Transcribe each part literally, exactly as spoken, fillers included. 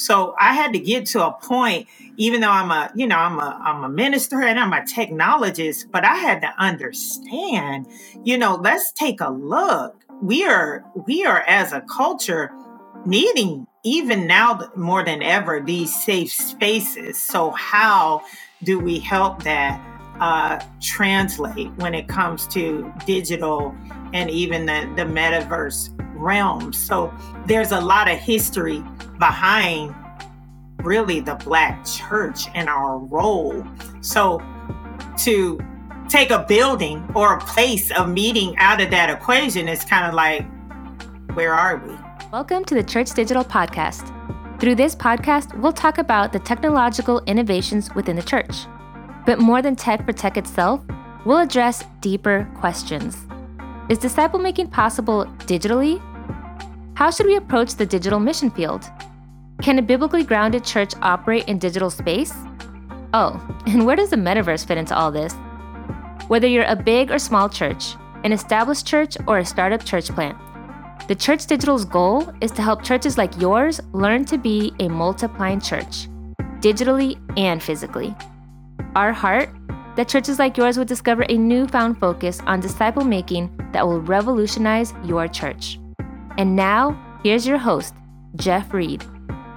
So I had to get to a point, even though I'm a, you know, I'm a, I'm a minister and I'm a technologist, but I had to understand, you know, let's take a look. We are, we are as a culture needing, even now more than ever, these safe spaces. So how do we help that uh, translate when it comes to digital and even the, the metaverse realm? So there's a lot of history behind really the Black church and our role. So to take a building or a place of meeting out of that equation is kind of like, where are we? Welcome to the Church Digital Podcast. Through this podcast, we'll talk about the technological innovations within the church. But more than tech for tech itself, we'll address deeper questions. Is disciple making possible digitally? How should we approach the digital mission field? Can a biblically grounded church operate in digital space? Oh, and where does the metaverse fit into all this? Whether you're a big or small church, an established church or a startup church plant, the Church Digital's goal is to help churches like yours learn to be a multiplying church, digitally and physically. Our heart, that churches like yours would discover a newfound focus on disciple making that will revolutionize your church. And now, here's your host, Jeff Reed.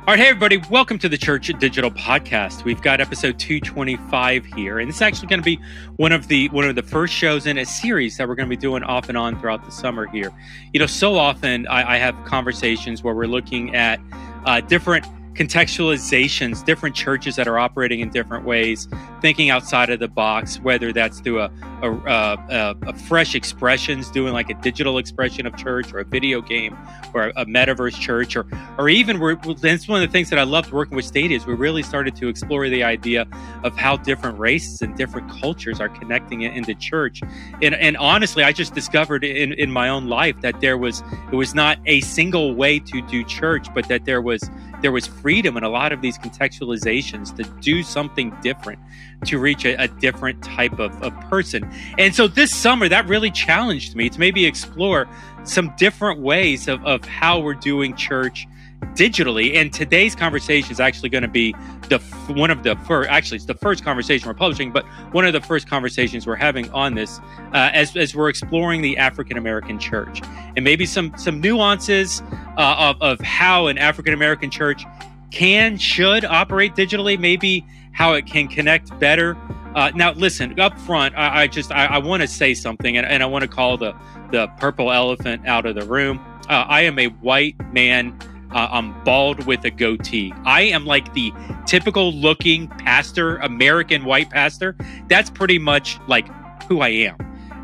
All right, hey everybody, welcome to the Church Digital Podcast. We've got episode two twenty-five here, and this is actually going to be one of the one of the first shows in a series that we're going to be doing off and on throughout the summer here. You know, so often I, I have conversations where we're looking at uh, different contextualizations, different churches that are operating in different ways, thinking outside of the box, whether that's through a, a, a, a fresh expressions, doing like a digital expression of church or a video game or a, a metaverse church, or or even, we're, that's one of the things that I loved working with Stadia is we really started to explore the idea of how different races and different cultures are connecting it into church. And and honestly, I just discovered in, in my own life that there was, it was not a single way to do church, but that there was there was freedom in a lot of these contextualizations to do something different, to reach a, a different type of, of person. And so this summer, that really challenged me to maybe explore some different ways of, of how we're doing church digitally. And today's conversation is actually going to be the one of the first, actually it's the first conversation we're publishing, but one of the first conversations we're having on this uh, as, as we're exploring the African-American church and maybe some, some nuances uh, of, of how an African-American church can, should operate digitally, maybe how it can connect better. Uh, now, listen, up front, I, I just, I, I want to say something, and, and I want to call the, the purple elephant out of the room. Uh, I am a white man. Uh, I'm bald with a goatee. I am like the typical looking pastor, American white pastor. That's pretty much like who I am.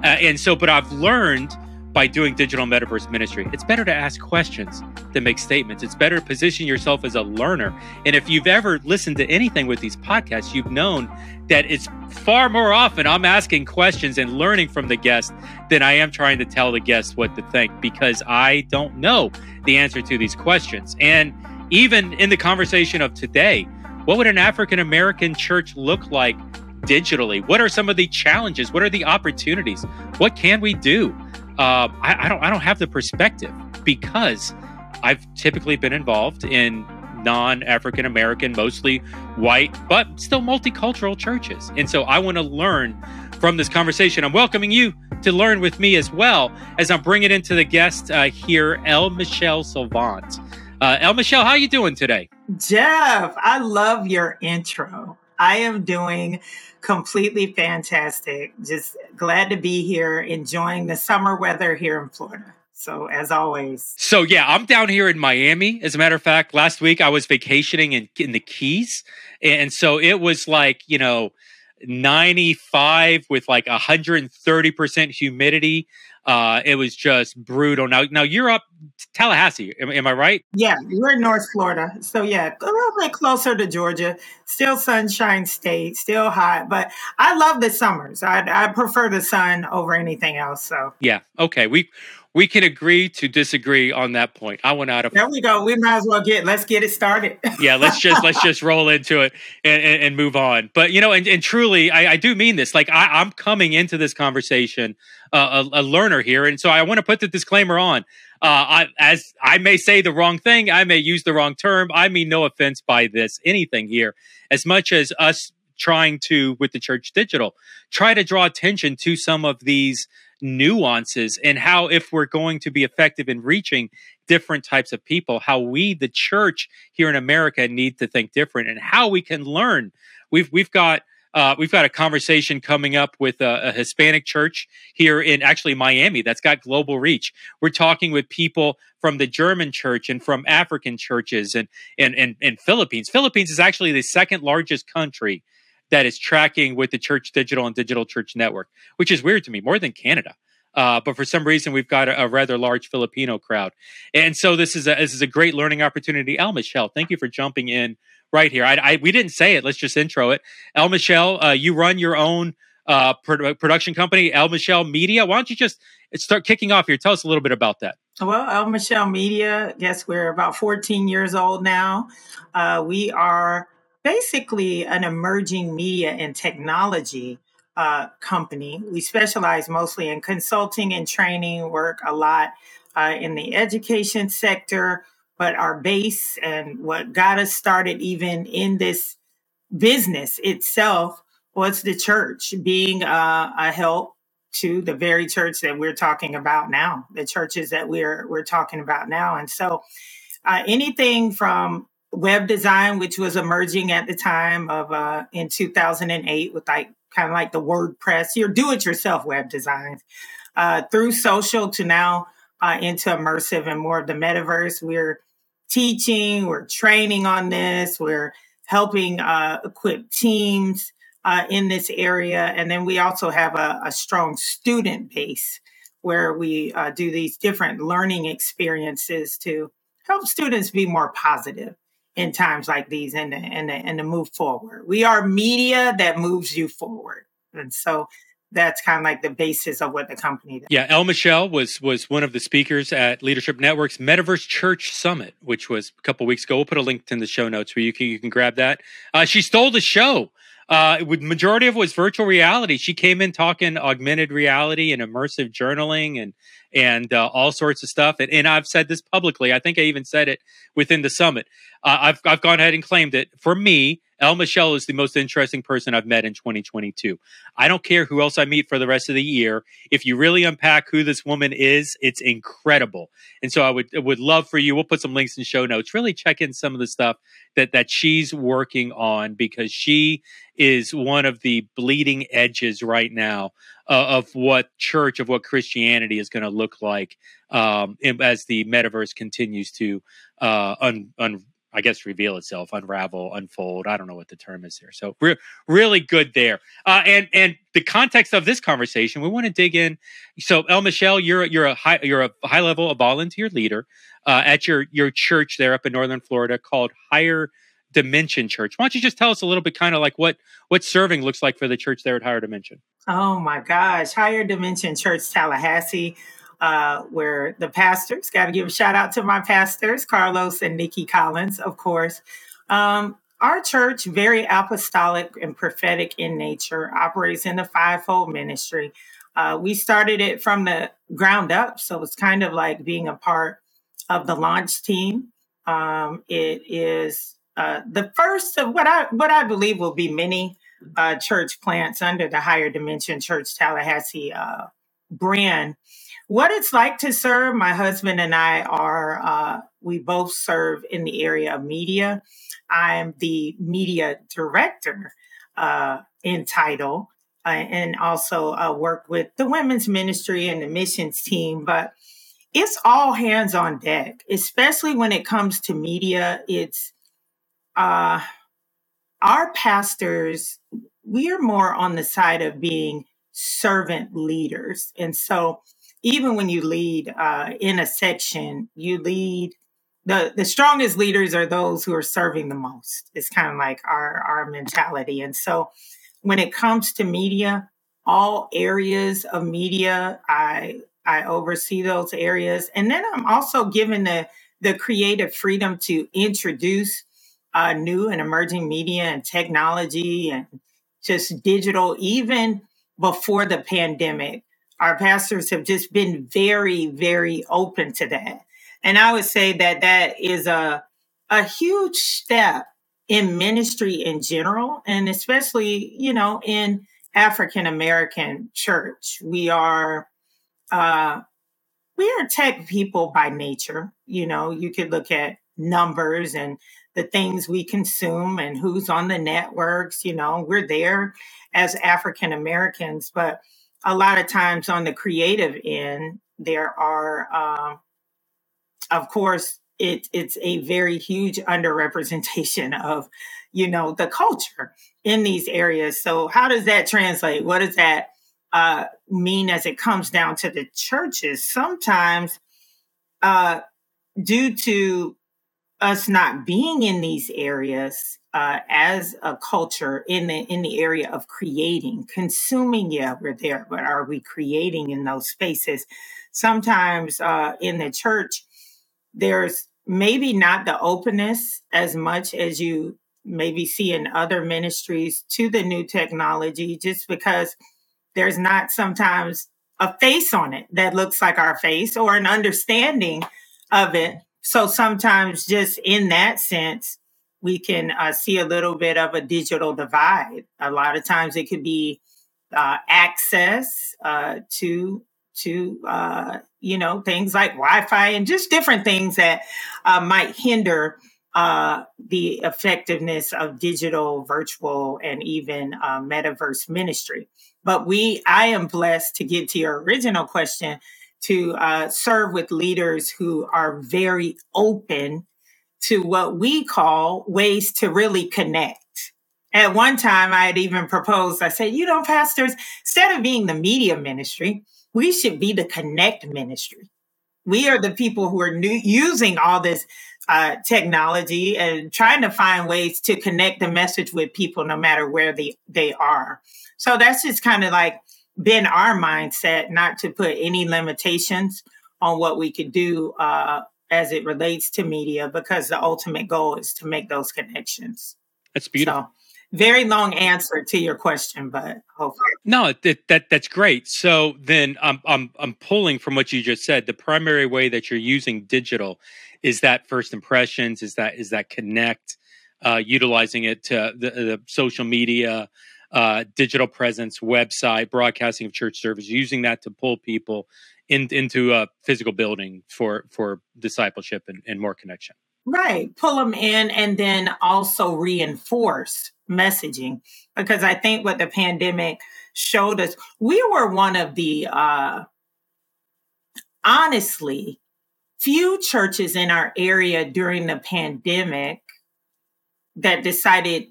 Uh, and so, but I've learned by doing digital metaverse ministry, it's better to ask questions than make statements. It's better to position yourself as a learner. And if you've ever listened to anything with these podcasts, you've known that it's far more often I'm asking questions and learning from the guest than I am trying to tell the guest what to think, because I don't know the answer to these questions. And even in the conversation of today, what would an African-American church look like digitally? What are some of the challenges? What are the opportunities? What can we do? Uh, I, I don't I don't have the perspective, because I've typically been involved in non-African American, mostly white, but still multicultural churches. And so I want to learn from this conversation. I'm welcoming you to learn with me, as well as I'm bringing into the guest uh, here, LMichelle Salvant. Uh, LMichelle, how are you doing today? Jeff, I love your intro. I am doing completely fantastic. Just glad to be here, enjoying the summer weather here in Florida. So as always. So yeah, I'm down here in Miami. As a matter of fact, last week I was vacationing in, in the Keys. And so it was like, you know, ninety-five with like one hundred thirty percent humidity. Uh, it was just brutal. Now, now you're up Tallahassee, am, am I right? Yeah, we're in North Florida. So yeah, a little bit closer to Georgia. Still sunshine state, still hot. But I love the summers. I, I prefer the sun over anything else. So yeah, okay. We we can agree to disagree on that point. I went out of there. We go. We might as well get. Let's get it started. yeah, let's just let's just roll into it and, and, and move on. But you know, and, and truly, I, I do mean this. Like I, I'm coming into this conversation uh, a, a learner here, and so I want to put the disclaimer on. Uh, I, as I may say the wrong thing, I may use the wrong term. I mean no offense by this anything here, as much as us trying to, with the Church Digital, try to draw attention to some of these nuances and how, if we're going to be effective in reaching different types of people, how we, the church here in America, need to think different and how we can learn. We've we've got uh, we've got a conversation coming up with a, a Hispanic church here in actually Miami that's got global reach. We're talking with people from the German church and from African churches and and and, and Philippines. Philippines is actually the second largest country that is tracking with the Church Digital and Digital Church Network, which is weird to me, more than Canada. Uh, but for some reason, we've got a, a rather large Filipino crowd. And so this is a, this is a great learning opportunity. LMichelle, thank you for jumping in right here. I, I, we didn't say it. Let's just intro it. LMichelle, uh, you run your own uh, produ- production company, LMichelle Media. Why don't you just start kicking off here? Tell us a little bit about that. Well, LMichelle Media, I guess we're about fourteen years old now. Uh, we are basically an emerging media and technology uh, company. We specialize mostly in consulting and training, work a lot uh, in the education sector, but our base and what got us started even in this business itself was the church, being uh, a help to the very church that we're talking about now, the churches that we're we're talking about now. And so uh, anything from web design, which was emerging at the time of uh, in two thousand eight with like kind of like the WordPress, your do-it-yourself web designs, uh, through social to now uh, into immersive and more of the metaverse. We're teaching, we're training on this, we're helping uh, equip teams uh, in this area. And then we also have a, a strong student base where we uh, do these different learning experiences to help students be more positive in times like these and to, and, to, and to move forward. We are media that moves you forward. And so that's kind of like the basis of what the company does. Yeah, LMichelle was was one of the speakers at Leadership Network's Metaverse Church Summit, which was a couple of weeks ago. We'll put a link in the show notes where you can, you can grab that. Uh, she stole the show. Uh, with majority of it was virtual reality. She came in talking augmented reality and immersive journaling and and uh, all sorts of stuff. And, and I've said this publicly. I think I even said it within the summit. Uh, I've I've gone ahead and claimed it. For me, LMichelle is the most interesting person I've met in twenty twenty-two. I don't care who else I meet for the rest of the year. If you really unpack who this woman is, it's incredible. And so I would would love for you. We'll put some links in show notes. Really check in some of the stuff that that she's working on, because she is one of the bleeding edges right now uh, of what church, of what Christianity is going to look like um, as the metaverse continues to uh, un. un- I guess, reveal itself, unravel, unfold. I don't know what the term is there. So we're really good there. Uh, and and the context of this conversation, we want to dig in. So LMichelle, you're you're a high you're a high level a volunteer leader uh, at your your church there up in northern Florida called Higher Dimension Church. Why don't you just tell us a little bit, kind of like what what serving looks like for the church there at Higher Dimension? Oh my gosh, Higher Dimension Church, Tallahassee. Uh, where the pastors, got to give a shout out to my pastors, Carlos and Nikki Collins, of course. Um, our church, very apostolic and prophetic in nature, operates in the fivefold ministry. Uh, we started it from the ground up, so it's kind of like being a part of the launch team. Um, it is uh, the first of what I what I believe will be many uh, church plants under the Higher Dimension Church Tallahassee uh, brand. What it's like to serve, my husband and I are, uh, we both serve in the area of media. I'm the media director uh, in title uh, and also uh, work with the women's ministry and the missions team. But it's all hands on deck, especially when it comes to media. It's uh, our pastors, we are more on the side of being servant leaders. And so even when you lead uh, in a section, you lead, the, the strongest leaders are those who are serving the most. It's kind of like our, our mentality. And so when it comes to media, all areas of media, I I oversee those areas. And then I'm also given the, the creative freedom to introduce uh, new and emerging media and technology and just digital. Even before the pandemic, our pastors have just been very, very open to that. And I would say that that is a, a huge step in ministry in general, and especially, you know, in African-American church. We are uh, we are tech people by nature. You know, you could look at numbers and the things we consume and who's on the networks. You know, we're there as African-Americans, but a lot of times on the creative end, there are, uh, of course, It, it's a very huge underrepresentation of, you know, the culture in these areas. So how does that translate? What does that uh, mean as it comes down to the churches? Sometimes uh, due to us not being in these areas uh, as a culture in the in the area of creating, consuming, yeah, we're there, but are we creating in those spaces? Sometimes uh, in the church, there's maybe not the openness as much as you maybe see in other ministries to the new technology, just because there's not sometimes a face on it that looks like our face or an understanding of it. So sometimes just in that sense, we can uh, see a little bit of a digital divide. A lot of times it could be uh, access uh, to to, uh, you know, things like Wi-Fi and just different things that uh, might hinder uh, the effectiveness of digital, virtual, and even uh, metaverse ministry. But we, I am blessed, to get to your original question, to uh, serve with leaders who are very open to what we call ways to really connect. At one time, I had even proposed, I said, you know, pastors, instead of being the media ministry, we should be the connect ministry. We are the people who are new, using all this uh, technology and trying to find ways to connect the message with people no matter where they, they are. So that's just kind of like been our mindset, not to put any limitations on what we could do uh, as it relates to media, because the ultimate goal is to make those connections. That's beautiful. So, very long answer to your question, but hopefully. No, that, that that's great. So then I'm, I'm, I'm pulling from what you just said. The primary way that you're using digital is that first impressions, is that is that connect, uh, utilizing it to the, the social media, uh, digital presence, website, broadcasting of church service, using that to pull people in, into a physical building for, for discipleship and, and more connection. Right. Pull them in and then also reinforce messaging, because I think what the pandemic showed us, we were one of the, uh, honestly, few churches in our area during the pandemic that decided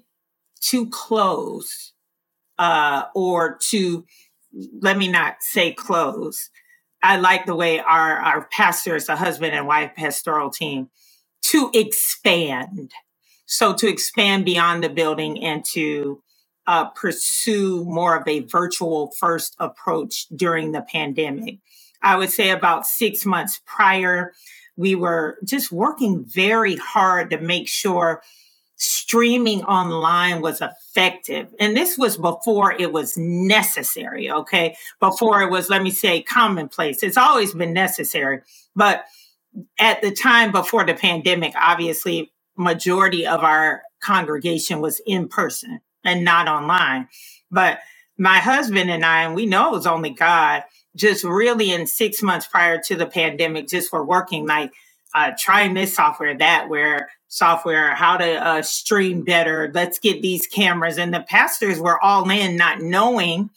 to close uh, or to, let me not say close. I like the way our, our pastors, the husband and wife pastoral team, to expand. So to expand beyond the building and to uh, pursue more of a virtual first approach during the pandemic. I would say about six months prior, we were just working very hard to make sure streaming online was effective. And this was before it was necessary, okay? Before it was, let me say, commonplace. It's always been necessary. But at the time before the pandemic, obviously, majority of our congregation was in person and not online. But my husband and I, and we know it was only God, just really in six months prior to the pandemic, just were working like uh, trying this software, that where software, how to uh, stream better. Let's get these cameras. And the pastors were all in, not knowing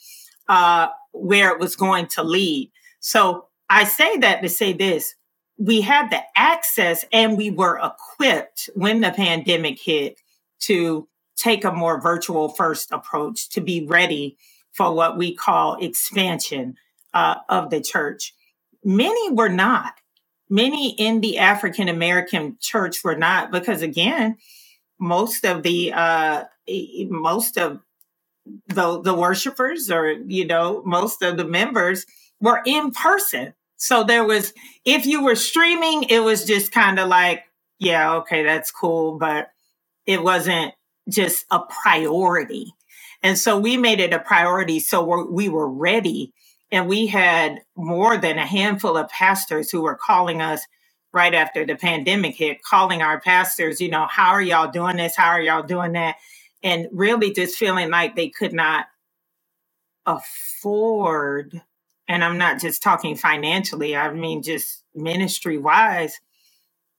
uh, where it was going to lead. So I say that to say this. We had the access and we were equipped when the pandemic hit to take a more virtual first approach, to be ready for what we call expansion uh, of the church. Many were not. Many in the African-American church were not, because again, most of the, uh, most of the, the worshipers or, you know, most of the members were in person. So there was, if you were streaming, it was just kind of like, yeah, okay, that's cool. But it wasn't just a priority. And so we made it a priority. So we're, we were ready. And we had more than a handful of pastors who were calling us right after the pandemic hit, calling our pastors, you know, how are y'all doing this? How are y'all doing that? And really just feeling like they could not afford, and I'm not just talking financially, I mean, just ministry wise,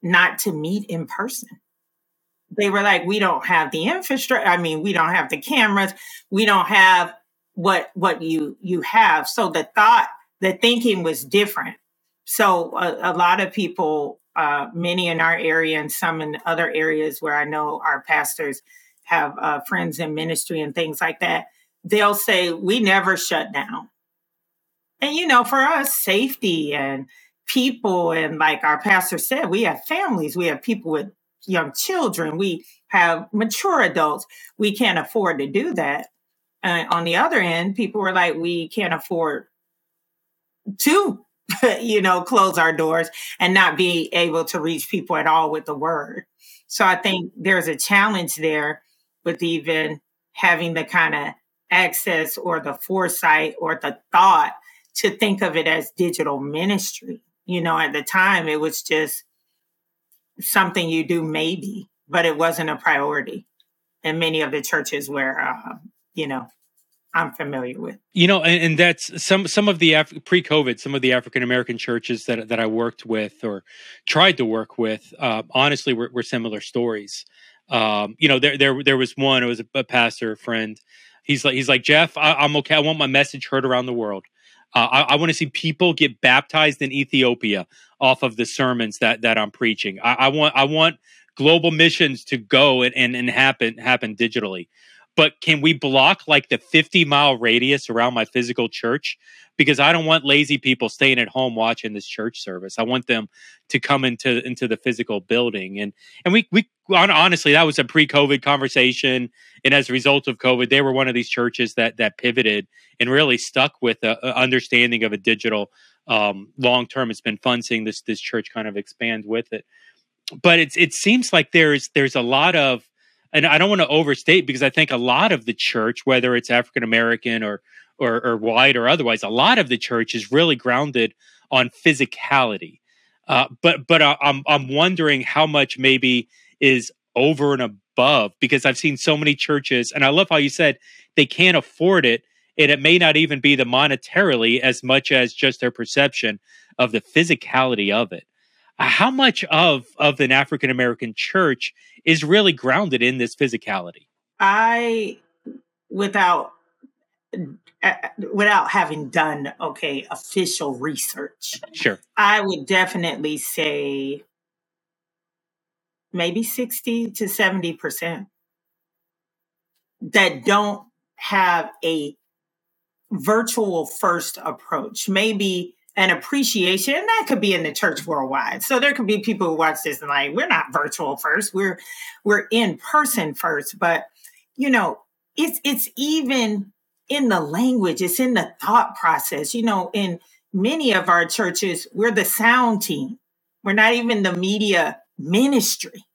not to meet in person. They were like, we don't have the infrastructure. I mean, we don't have the cameras. We don't have what what you you have. So the thought, the thinking was different. So a, a lot of people, uh, many in our area and some in other areas where I know our pastors have uh, friends in ministry and things like that, they'll say, we never shut down. And, you know, for us, safety and people, and like our pastor said, we have families, we have people with young children, we have mature adults. We can't afford to do that. Uh, on the other end, people were like, we can't afford to, you know, close our doors and not be able to reach people at all with the word. So I think there's a challenge there with even having the kind of access or the foresight or the thought to think of it as digital ministry. You know, at the time, it was just something you do maybe, but it wasn't a priority in many of the churches where, uh, you know, I'm familiar with. You know, and, and that's some some of the Af- pre-COVID, some of the African-American churches that that I worked with or tried to work with, uh, honestly, were, were similar stories. Um, you know, there there there was one, it was a, a pastor, a friend. He's like, he's like Jeff, I, I'm okay. I want my message heard around the world. Uh, I, I want to see people get baptized in Ethiopia off of the sermons that that I'm preaching. I, I want I want global missions to go and, and, and happen happen digitally. But can we block like the fifty mile radius around my physical church? Because I don't want lazy people staying at home watching this church service. I want them to come into into the physical building. And and we we honestly, that was a pre-COVID conversation. And as a result of COVID, they were one of these churches that that pivoted and really stuck with a, a understanding of a digital um, long term. It's been fun seeing this this church kind of expand with it. But it's it seems like there's there's a lot of, and I don't want to overstate, because I think a lot of the church, whether it's African-American or, or or white or otherwise, a lot of the church is really grounded on physicality. Uh, but but I, I'm I'm wondering how much maybe is over and above, because I've seen so many churches, and I love how you said they can't afford it, and it may not even be the monetarily as much as just their perception of the physicality of it. How much of, of an African-American church is really grounded in this physicality? I, without without having done, okay, official research, sure, I would definitely say maybe sixty to seventy percent that don't have a virtual first approach, maybe an appreciation, and that could be in the church worldwide. So there could be people who watch this and like, we're not virtual first, we're we're in person first. But you know, it's it's even in the language, it's in the thought process. You know, in many of our churches, we're the sound team. We're not even the media ministry.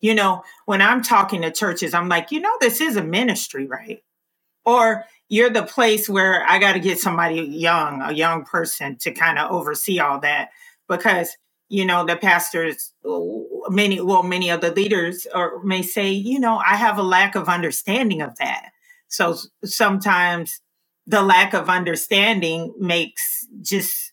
You know, when I'm talking to churches, I'm like, you know, this is a ministry, right? Or you're the place where I got to get somebody young, a young person to kind of oversee all that, because, you know, the pastors, many, well, many of the leaders or may say, you know, I have a lack of understanding of that. So sometimes the lack of understanding makes just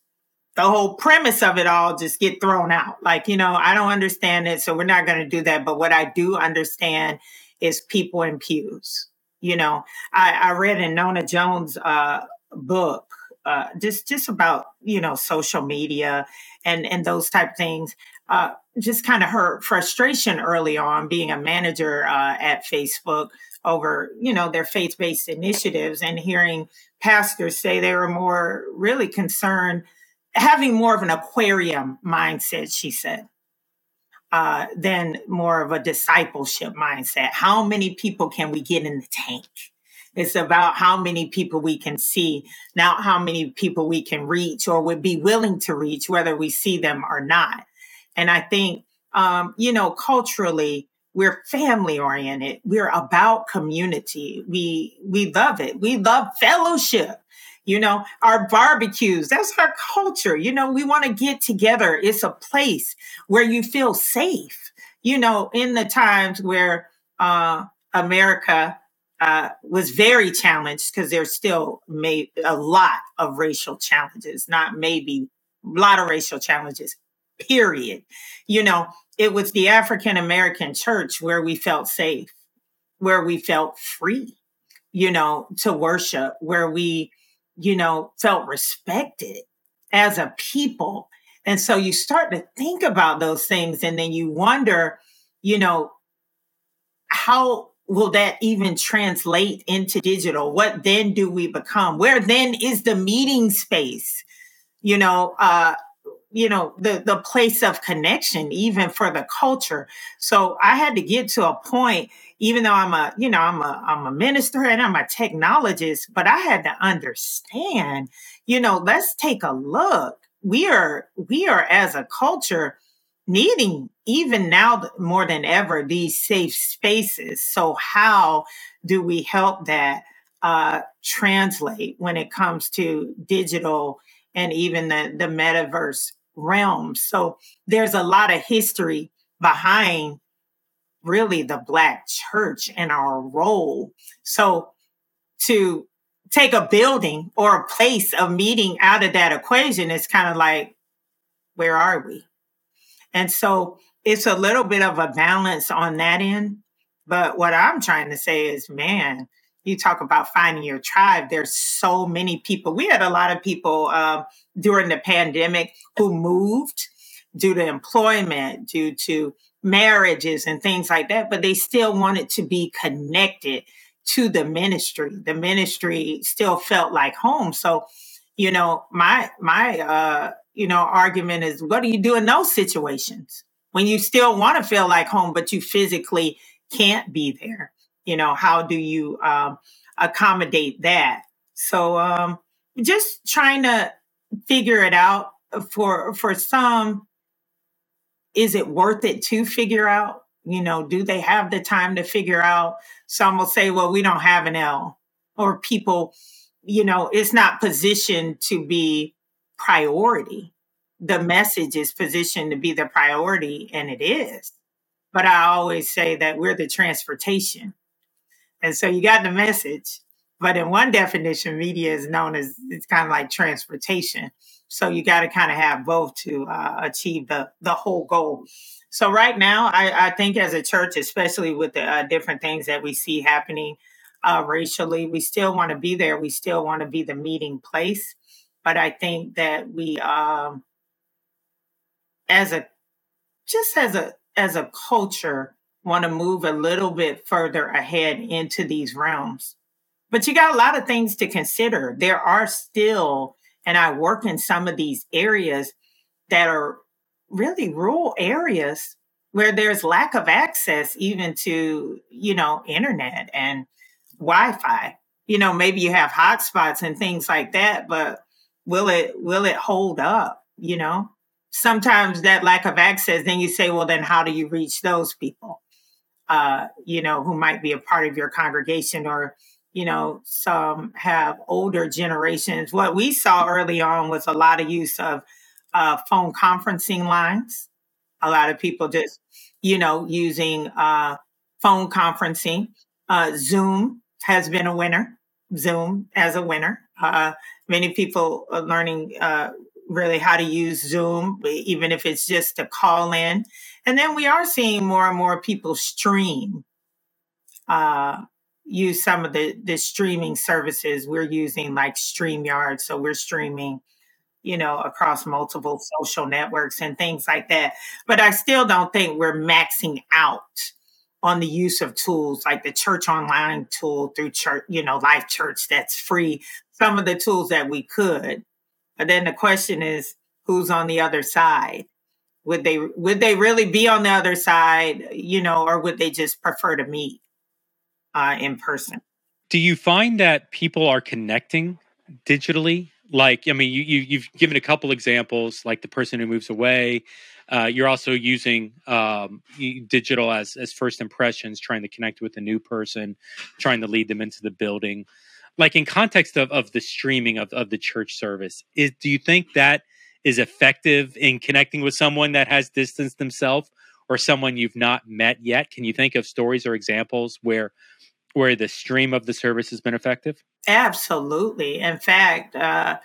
the whole premise of it all just get thrown out. Like, you know, I don't understand it, so we're not going to do that. But what I do understand is people in pews. You know, I, I read in Nona Jones' uh, book uh, just just about, you know, social media and, and those type of things, uh, just kind of her frustration early on being a manager uh, at Facebook over, you know, their faith-based initiatives, and hearing pastors say they were more really concerned, having more of an aquarium mindset, she said. Uh, then more of a discipleship mindset. How many people can we get in the tank? It's about how many people we can see, not how many people we can reach or would be willing to reach, whether we see them or not. And I think, um, you know, culturally, we're family oriented. We're about community. We we love it. We love fellowship. You know, our barbecues, that's our culture. You know, we want to get together. It's a place where you feel safe. You know, in the times where uh, America uh, was very challenged, because there's still may- a lot of racial challenges, not maybe a lot of racial challenges, period. You know, it was the African American church where we felt safe, where we felt free, you know, to worship, where we, you know, felt respected as a people. And so you start to think about those things, and then you wonder, you know, how will that even translate into digital? What then do we become? Where then is the meeting space? You know, uh, you know, the, the place of connection, even for the culture. So I had to get to a point, even though I'm a, you know, I'm a, I'm a minister and I'm a technologist, but I had to understand, you know, let's take a look. We are, we are as a culture needing, even now more than ever, these safe spaces. So how do we help that uh, translate when it comes to digital and even the, the metaverse realm? So there's a lot of history behind really the Black church and our role. So to take a building or a place of meeting out of that equation is kind of like, where are we? And so it's a little bit of a balance on that end. But what I'm trying to say is, man, you talk about finding your tribe. There's so many people. We had a lot of people uh, during the pandemic who moved due to employment, due to marriages and things like that, but they still wanted to be connected to the ministry. The ministry still felt like home. So, you know, my, my, uh, you know, argument is, what do you do in those situations when you still want to feel like home, but you physically can't be there? You know, how do you um, accommodate that? So um, just trying to figure it out. For for some, is it worth it to figure out? You know, do they have the time to figure out? Some will say, well, we don't have an L, or people, you know, it's not positioned to be priority. The message is positioned to be the priority, and it is. But I always say that we're the transportation. And so you got the message, but in one definition, media is known as, it's kind of like transportation. So you got to kind of have both to uh, achieve the, the whole goal. So right now, I, I think as a church, especially with the uh, different things that we see happening uh, racially, we still want to be there. We still want to be the meeting place. But I think that we, um, as a, just as a, as a culture, want to move a little bit further ahead into these realms. But you got a lot of things to consider. There are still, and I work in some of these areas that are really rural areas where there's lack of access even to, you know, internet and Wi-Fi. You know, maybe you have hotspots and things like that, but will it, will it hold up, you know? Sometimes that lack of access, then you say, well, then how do you reach those people, uh, you know, who might be a part of your congregation, or, you know, some have older generations. What we saw early on was a lot of use of uh, phone conferencing lines. A lot of people just, you know, using uh, phone conferencing. Uh, Zoom has been a winner. Zoom as a winner. Uh, many people are learning uh really how to use Zoom, even if it's just to call in. And then we are seeing more and more people stream, uh, use some of the, the streaming services. We're using like StreamYard. So we're streaming, you know, across multiple social networks and things like that. But I still don't think we're maxing out on the use of tools like the Church Online tool through church, you know, Life.Church, that's free. Some of the tools that we could. But then the question is, who's on the other side? Would they would they really be on the other side, you know, or would they just prefer to meet uh, in person? Do you find that people are connecting digitally? Like, I mean, you, you, you've given a couple examples, like the person who moves away. Uh, you're also using um, digital as, as first impressions, trying to connect with a new person, trying to lead them into the building. Like in context of, of the streaming of, of the church service, is, do you think that is effective in connecting with someone that has distanced themselves or someone you've not met yet? Can you think of stories or examples where where the stream of the service has been effective? Absolutely. In fact, uh,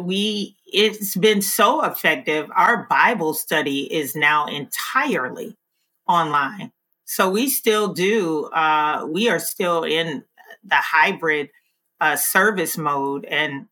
we it's been so effective. Our Bible study is now entirely online. So we still do, uh, we are still in the hybrid uh, service mode and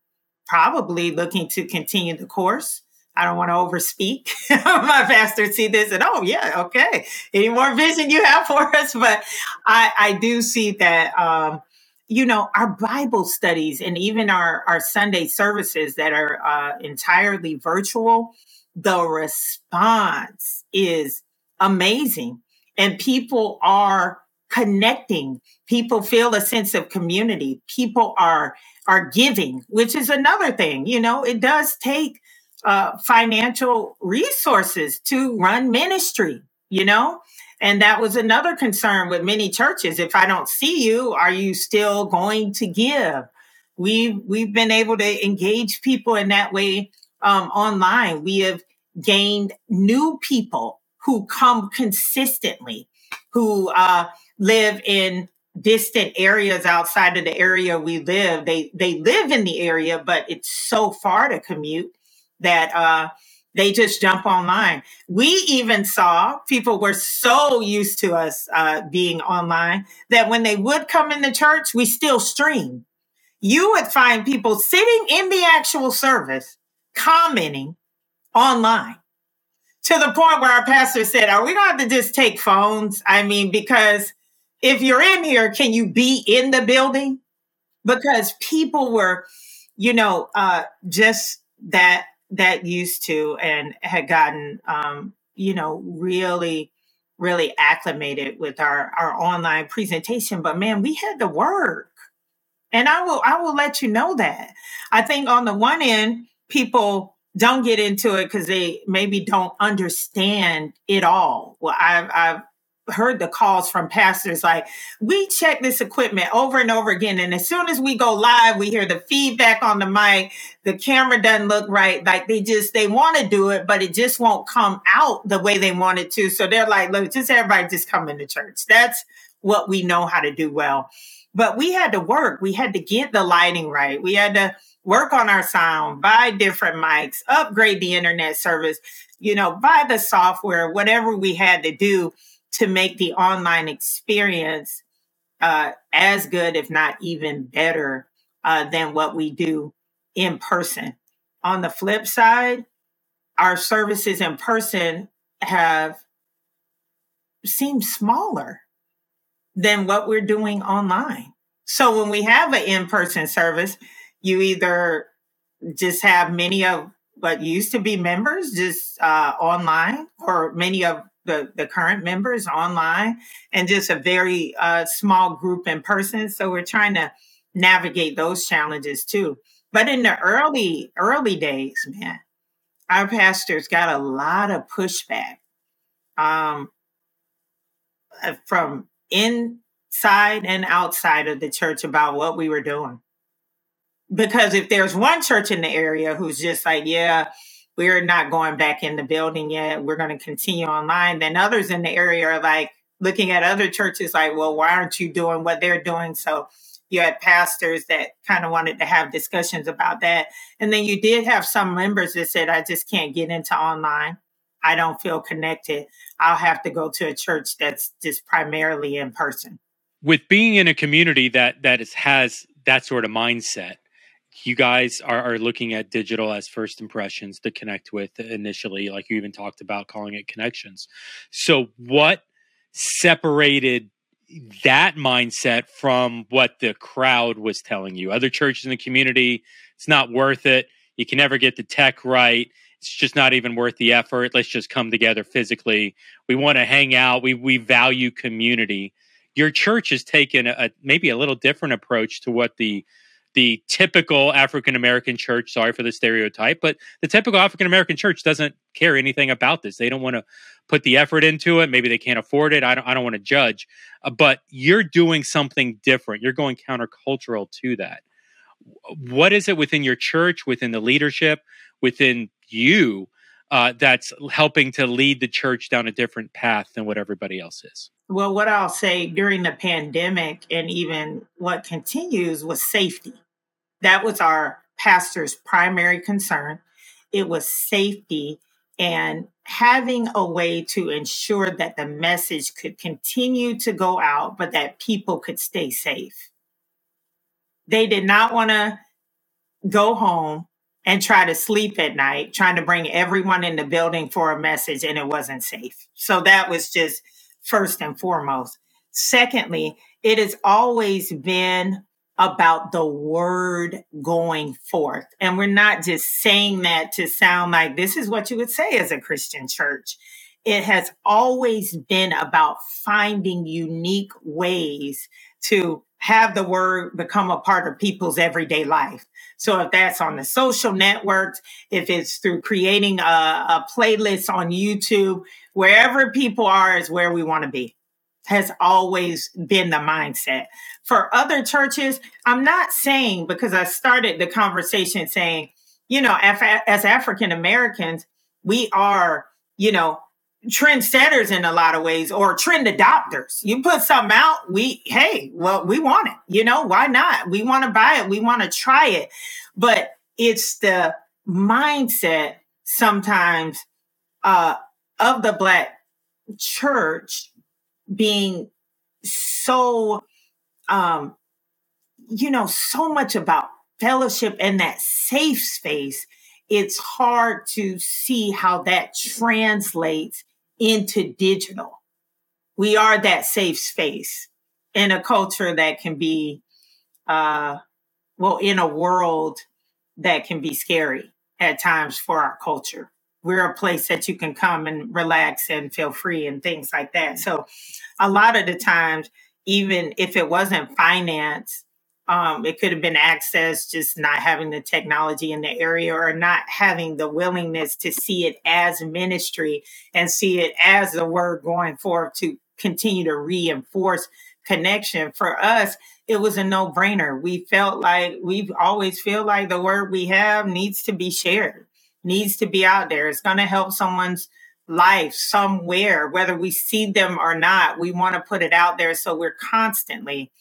probably looking to continue the course. I don't want to overspeak. My pastor see this and, oh, yeah, okay. Any more vision you have for us? But I, I do see that, um, you know, our Bible studies and even our, our Sunday services that are uh, entirely virtual, the response is amazing. And people are connecting. People feel a sense of community. People are are giving, which is another thing. You know, it does take Uh, financial resources to run ministry, you know? And that was another concern with many churches. If I don't see you, are you still going to give? We've, we've been able to engage people in that way um, online. We have gained new people who come consistently, who uh, live in distant areas outside of the area we live. They, they live in the area, but it's so far to commute that uh, they just jump online. We even saw people were so used to us uh, being online that when they would come into church, we still stream. You would find people sitting in the actual service, commenting online to the point where our pastor said, are we going to have to just take phones? I mean, because if you're in here, can you be in the building? Because people were, you know, uh, just that, that used to and had gotten, um, you know, really, really acclimated with our, our online presentation. But man, we had to work. And I will, I will let you know that. I think on the one end, people don't get into it because they maybe don't understand it all. Well, I've, I've heard the calls from pastors like, we check this equipment over and over again. And as soon as we go live, we hear the feedback on the mic, the camera doesn't look right. Like they just, they want to do it, but it just won't come out the way they want it to. So they're like, look, just everybody just come into church. That's what we know how to do well. But we had to work. We had to get the lighting right. We had to work on our sound, buy different mics, upgrade the internet service, you know, buy the software, whatever we had to do to make the online experience uh, as good, if not even better, uh, than what we do in person. On the flip side, our services in person have seemed smaller than what we're doing online. So when we have an in-person service, you either just have many of what used to be members just uh, online, or many of The, the current members online, and just a very uh, small group in person. So we're trying to navigate those challenges too. But in the early, early days, man, our pastors got a lot of pushback um, from inside and outside of the church about what we were doing. Because if there's one church in the area who's just like, yeah, we're not going back in the building yet, we're going to continue online, then others in the area are like looking at other churches like, well, why aren't you doing what they're doing? So you had pastors that kind of wanted to have discussions about that. And then you did have some members that said, I just can't get into online. I don't feel connected. I'll have to go to a church that's just primarily in person. With being in a community that that is, has that sort of mindset, you guys are, are looking at digital as first impressions to connect with initially, like you even talked about calling it connections. So what separated that mindset from what the crowd was telling you? Other churches in the community, it's not worth it. You can never get the tech right. It's just not even worth the effort. Let's just come together physically. We want to hang out. We we value community. your church has taken a maybe a little different approach to what the the typical African-American church, sorry for the stereotype, but the typical African-American church doesn't care anything about this. They don't want to put the effort into it. Maybe they can't afford it. I don't, I don't want to judge, uh, but you're doing something different. You're going countercultural to that. What is it within your church, within the leadership, within you, uh, that's helping to lead the church down a different path than what everybody else is? Well, what I'll say during the pandemic and even what continues was safety. That was our pastor's primary concern. It was safety and having a way to ensure that the message could continue to go out, but that people could stay safe. They did not want to go home and try to sleep at night, trying to bring everyone in the building for a message, and it wasn't safe. So that was just first and foremost. Secondly, it has always been about the word going forth. And we're not just saying that to sound like this is what you would say as a Christian church. It has always been about finding unique ways to have the word become a part of people's everyday life. So if that's on the social networks, if it's through creating a, a playlist on YouTube, wherever people are is where we want to be, has always been the mindset. For other churches, I'm not saying, because I started the conversation saying, you know, Af- as African Americans, we are, you know, trendsetters in a lot of ways, or trend adopters. You put something out, we, hey, well, we want it. You know, why not? We want to buy it. We want to try it. But it's the mindset sometimes uh, of the Black church being so, um, you know, so much about fellowship and that safe space. It's hard to see how that translates into digital. We are that safe space in a culture that can be, uh, well, in a world that can be scary at times for our culture. We're a place that you can come and relax and feel free and things like that. So a lot of the times, even if it wasn't finance, um, it could have been access, just not having the technology in the area or not having the willingness to see it as ministry and see it as the word going forth to continue to reinforce connection. For us, it was a no-brainer. We felt like we've always feel like the word we have needs to be shared, needs to be out there. It's going to help someone's life somewhere, whether we see them or not. We want to put it out there. So we're constantly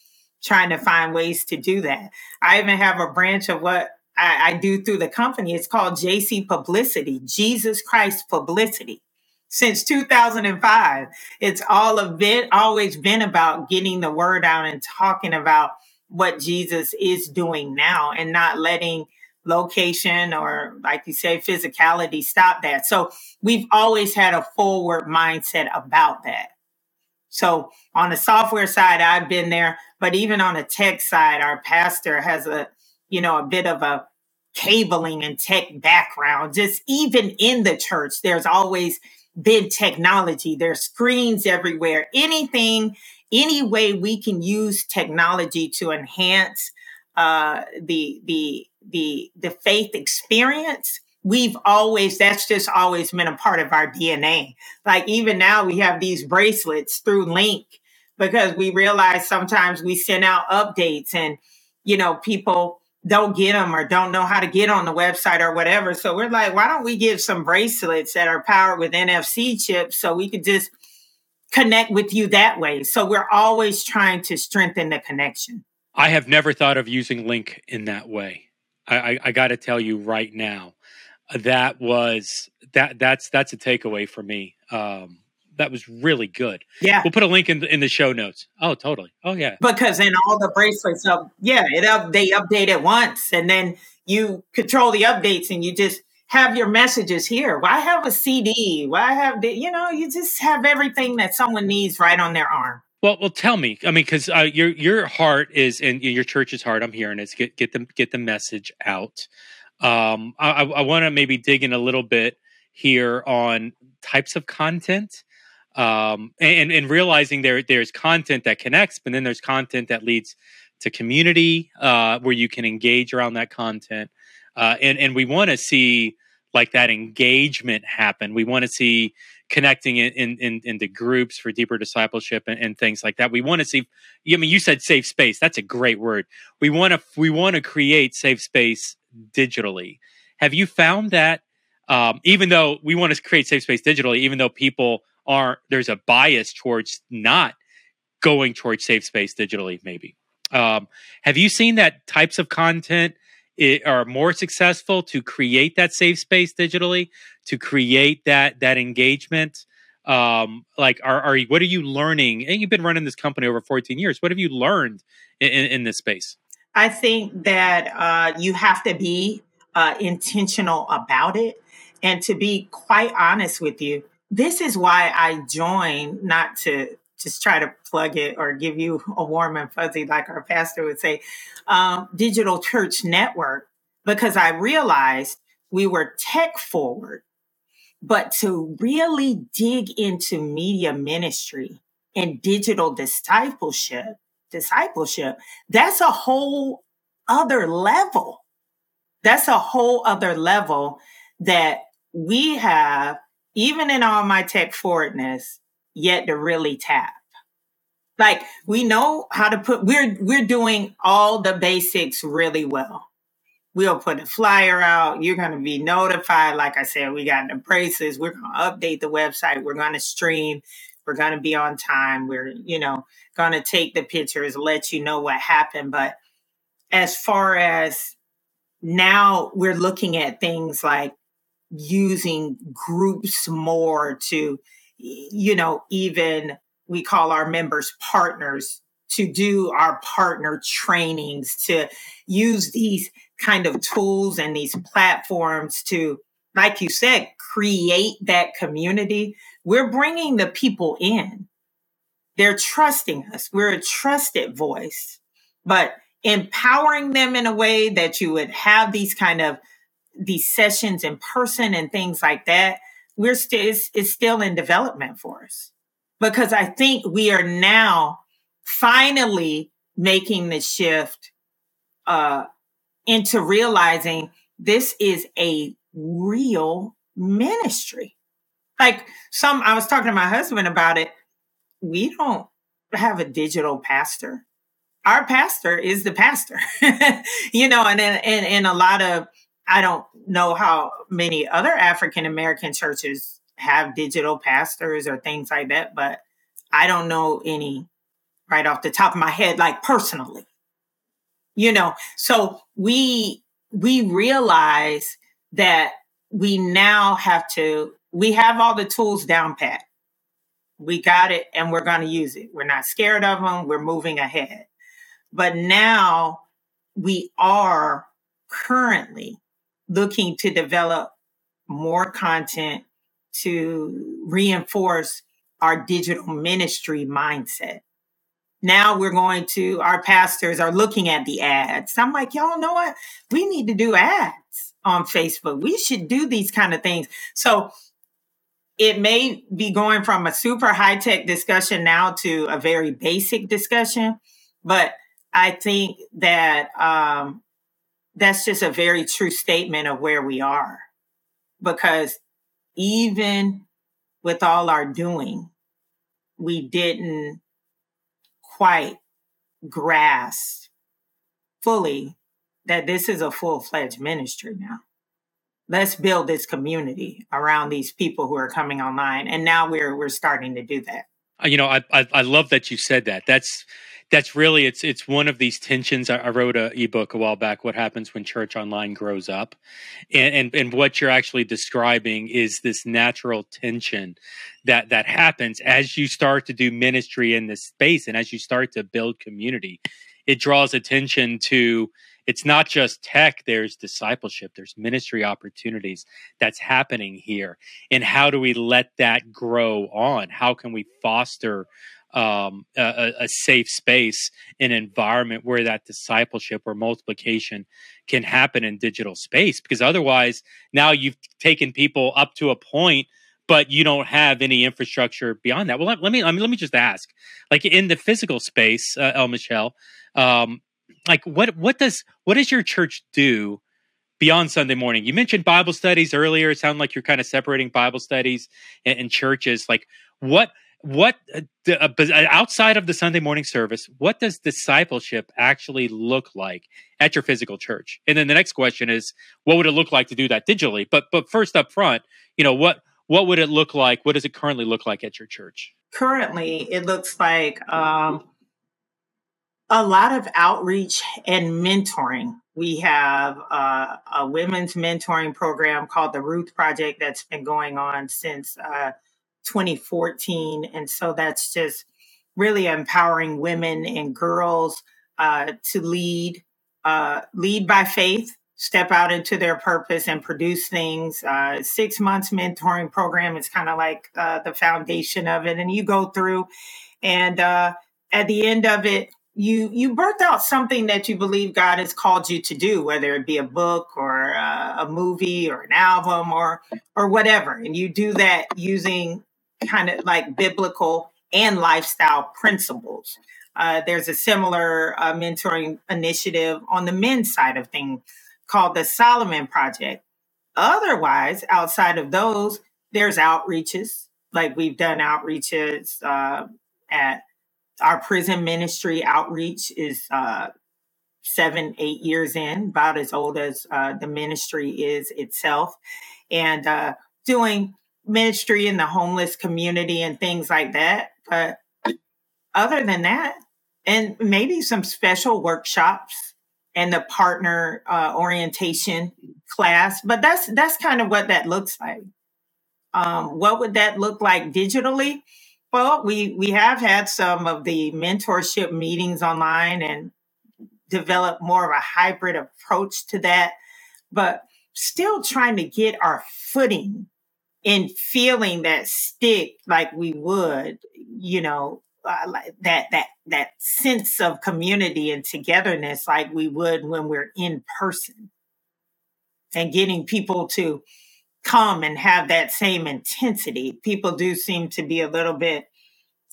trying to find ways to do that. I even have a branch of what I, I do through the company. It's called J C Publicity, Jesus Christ Publicity. Since two thousand five, it's all of been, always been about getting the word out and talking about what Jesus is doing now and not letting location or, like you say, physicality stop that. So we've always had a forward mindset about that. So on the software side, I've been there, but even on the tech side, our pastor has a, you know, a bit of a cabling and tech background. Just even in the church, there's always been technology. There's screens everywhere. Anything, any way we can use technology to enhance uh, the the the the faith experience. We've always, that's just always been a part of our D N A. Like even now we have these bracelets through Link because we realize sometimes we send out updates and, you know, people don't get them or don't know how to get on the website or whatever. So we're like, why don't we give some bracelets that are powered with N F C chips so we could just connect with you that way. So we're always trying to strengthen the connection. I have never thought of using Link in that way. I, I, I got to tell you right now. That was that. That's that's a takeaway for me. Um, that was really good. Yeah, we'll put a link in in the show notes. Oh, totally. Oh, yeah. Because in all the bracelets, up yeah, it up they update it once, and then you control the updates, and you just have your messages here. Why have a C D? Why have the, you know? You just have everything that someone needs right on their arm. Well, well, tell me. I mean, because uh, your your heart is and your church's heart. I'm hearing is get get the get the message out. Um, I, I want to maybe dig in a little bit here on types of content. um, and, and realizing there there's content that connects, but then there's content that leads to community uh, where you can engage around that content. Uh, and, and we want to see like that engagement happen. We want to see connecting in, in, in into groups for deeper discipleship and, and things like that. We want to see, I mean, you said safe space. That's a great word. We want to, we want to create safe space digitally. Have you found that um, even though we want to create safe space digitally, even though people aren't, there's a bias towards not going towards safe space digitally, maybe. Um, have you seen that types of content It are more successful to create that safe space digitally, to create that that engagement? Um, like, are are you, what are you learning? And you've been running this company over fourteen years. What have you learned in, in, in this space? I think that uh, you have to be uh, intentional about it. And to be quite honest with you, this is why I joined, not to just try to plug it or give you a warm and fuzzy, like our pastor would say, um, Digital Church Network, because I realized we were tech forward, but to really dig into media ministry and digital discipleship, discipleship, that's a whole other level. That's a whole other level that we have, even in all my tech forwardness, yet to really tap. Like, we know how to put, we're, we're doing all the basics really well. We'll put a flyer out. You're going to be notified. Like I said, we got the braces. We're going to update the website. We're going to stream. We're going to be on time. We're, you know, going to take the pictures, let you know what happened. But as far as now, we're looking at things like using groups more to, you know, even we call our members partners, to do our partner trainings, to use these kind of tools and these platforms to, like you said, create that community. We're bringing the people in. They're trusting us. We're a trusted voice, but empowering them in a way that you would have these kind of these sessions in person and things like that. We're still, it's, it's still in development for us, because I think we are now finally making the shift uh, into realizing this is a real ministry. Like some, I was talking to my husband about it. We don't have a digital pastor. Our pastor is the pastor, you know, and and and a lot of, I don't know how many other African-American churches have digital pastors or things like that, but I don't know any right off the top of my head, like personally, you know. So we, we realize that we now have to, we have all the tools down pat. We got it and we're going to use it. We're not scared of them. We're moving ahead. But now we are currently looking to develop more content to reinforce our digital ministry mindset. Now we're going to, our pastors are looking at the ads. I'm like, y'all know what? We need to do ads on Facebook. We should do these kind of things. So it may be going from a super high-tech discussion now to a very basic discussion, but I think that, um, that's just a very true statement of where we are, because even with all our doing, we didn't quite grasp fully that this is a full-fledged ministry now. Let's build this community around these people who are coming online. And now we're we're starting to do that. You know, I I, I love that you said that. That's That's really, it's it's one of these tensions. I, I wrote an ebook a while back, What Happens When Church Online Grows Up. And, and and what you're actually describing is this natural tension that that happens as you start to do ministry in this space and as you start to build community. It draws attention to, it's not just tech, there's discipleship, there's ministry opportunities that's happening here. And how do we let that grow on? How can we foster Um, a, a safe space, an environment where that discipleship or multiplication can happen in digital space? Because otherwise, now you've taken people up to a point, but you don't have any infrastructure beyond that. Well, let, let me, I mean, let me just ask, like in the physical space, uh, LMichelle, um, like what, what does, what does your church do beyond Sunday morning? You mentioned Bible studies earlier. It sounded like you're kind of separating Bible studies and, and churches. Like what, what uh, outside of the Sunday morning service, what does discipleship actually look like at your physical church? And then the next question is, what would it look like to do that digitally? But, but first up front, you know, what, what would it look like? What does it currently look like at your church? Currently, it looks like um, a lot of outreach and mentoring. We have uh, a women's mentoring program called the Ruth Project that's been going on since uh, twenty fourteen. And so that's just really empowering women and girls uh, to lead, uh, lead by faith, step out into their purpose and produce things. Uh, six months mentoring program is kind of like uh, the foundation of it. And you go through and uh, at the end of it, you you birth out something that you believe God has called you to do, whether it be a book or uh, a movie or an album or or whatever. And you do that using kind of like biblical and lifestyle principles. Uh, there's a similar uh, mentoring initiative on the men's side of things called the Solomon Project. Otherwise, outside of those, there's outreaches. Like we've done outreaches uh, at our prison ministry. Outreach is uh, seven, eight years in, about as old as uh, the ministry is itself. And uh, doing ministry in the homeless community and things like that. But other than that, and maybe some special workshops, and the partner uh, orientation class, but that's that's kind of what that looks like. Um, what would that look like digitally? Well, we we have had some of the mentorship meetings online and developed more of a hybrid approach to that, but still trying to get our footing and feeling that stick like we would, you know, Uh, like that that that sense of community and togetherness like we would when we're in person, and getting people to come and have that same intensity. People do seem to be a little bit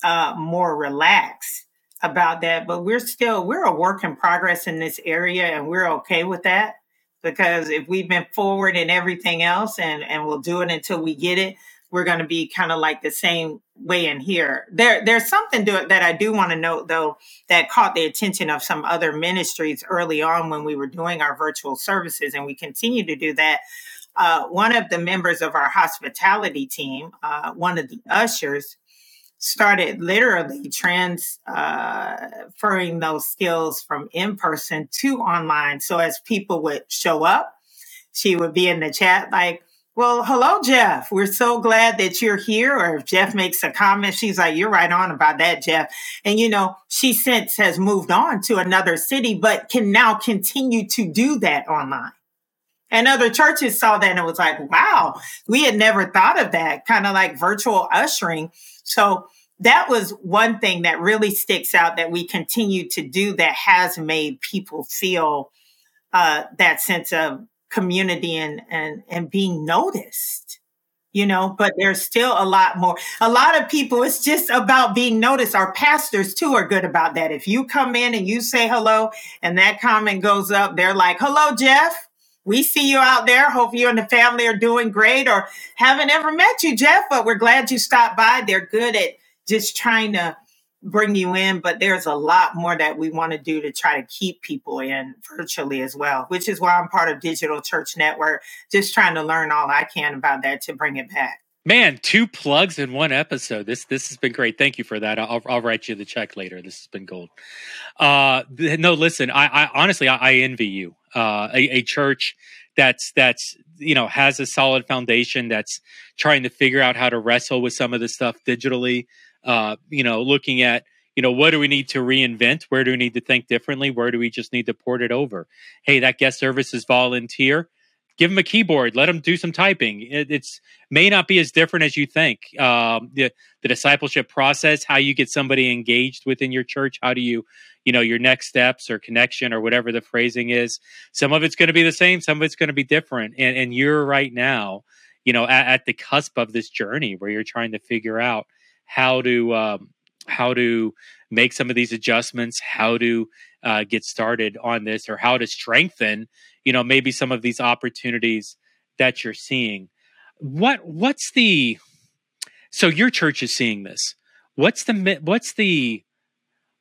uh, more relaxed about that, but we're still, we're a work in progress in this area, and we're okay with that, because if we've been forward in everything else and, and we'll do it until we get it, we're going to be kind of like the same way in here. There, there's something to it that I do want to note, though, that caught the attention of some other ministries early on when we were doing our virtual services, and we continue to do that. Uh, one of the members of our hospitality team, uh, one of the ushers, started literally transferring uh, those skills from in-person to online. So as people would show up, she would be in the chat like, "Well, hello, Jeff. We're so glad that you're here." Or if Jeff makes a comment, she's like, "You're right on about that, Jeff." And, you know, she since has moved on to another city, but can now continue to do that online. And other churches saw that and was like, wow, we had never thought of that, kind of like virtual ushering. So that was one thing that really sticks out that we continue to do that has made people feel uh, that sense of community and, and, and being noticed, you know, but there's still a lot more. A lot of people, it's just about being noticed. Our pastors too are good about that. If you come in and you say hello and that comment goes up, they're like, "Hello, Jeff, we see you out there. Hope you and the family are doing great," or "Haven't ever met you, Jeff, but we're glad you stopped by." They're good at just trying to bring you in, but there's a lot more that we want to do to try to keep people in virtually as well, which is why I'm part of Digital Church Network, just trying to learn all I can about that to bring it back. Man, two plugs in one episode. This this has been great. Thank you for that. I'll I'll write you the check later. This has been gold. Uh, no, listen, I, I honestly, I, I envy you. Uh, a, a church that's, that's, you know, has a solid foundation, that's trying to figure out how to wrestle with some of this stuff digitally. Uh, you know, looking at, you know, what do we need to reinvent? Where do we need to think differently? Where do we just need to port it over? Hey, that guest service is volunteer. Give them a keyboard. Let them do some typing. It it's, may not be as different as you think. Um, the, the discipleship process, how you get somebody engaged within your church. How do you, you know, your next steps or connection or whatever the phrasing is. Some of it's going to be the same. Some of it's going to be different. And, and you're right now you know, at, at the cusp of this journey where you're trying to figure out how to um, how to make some of these adjustments, how to uh, get started on this, or how to strengthen, you know, maybe some of these opportunities that you're seeing. What what's the so your church is seeing this. What's the what's the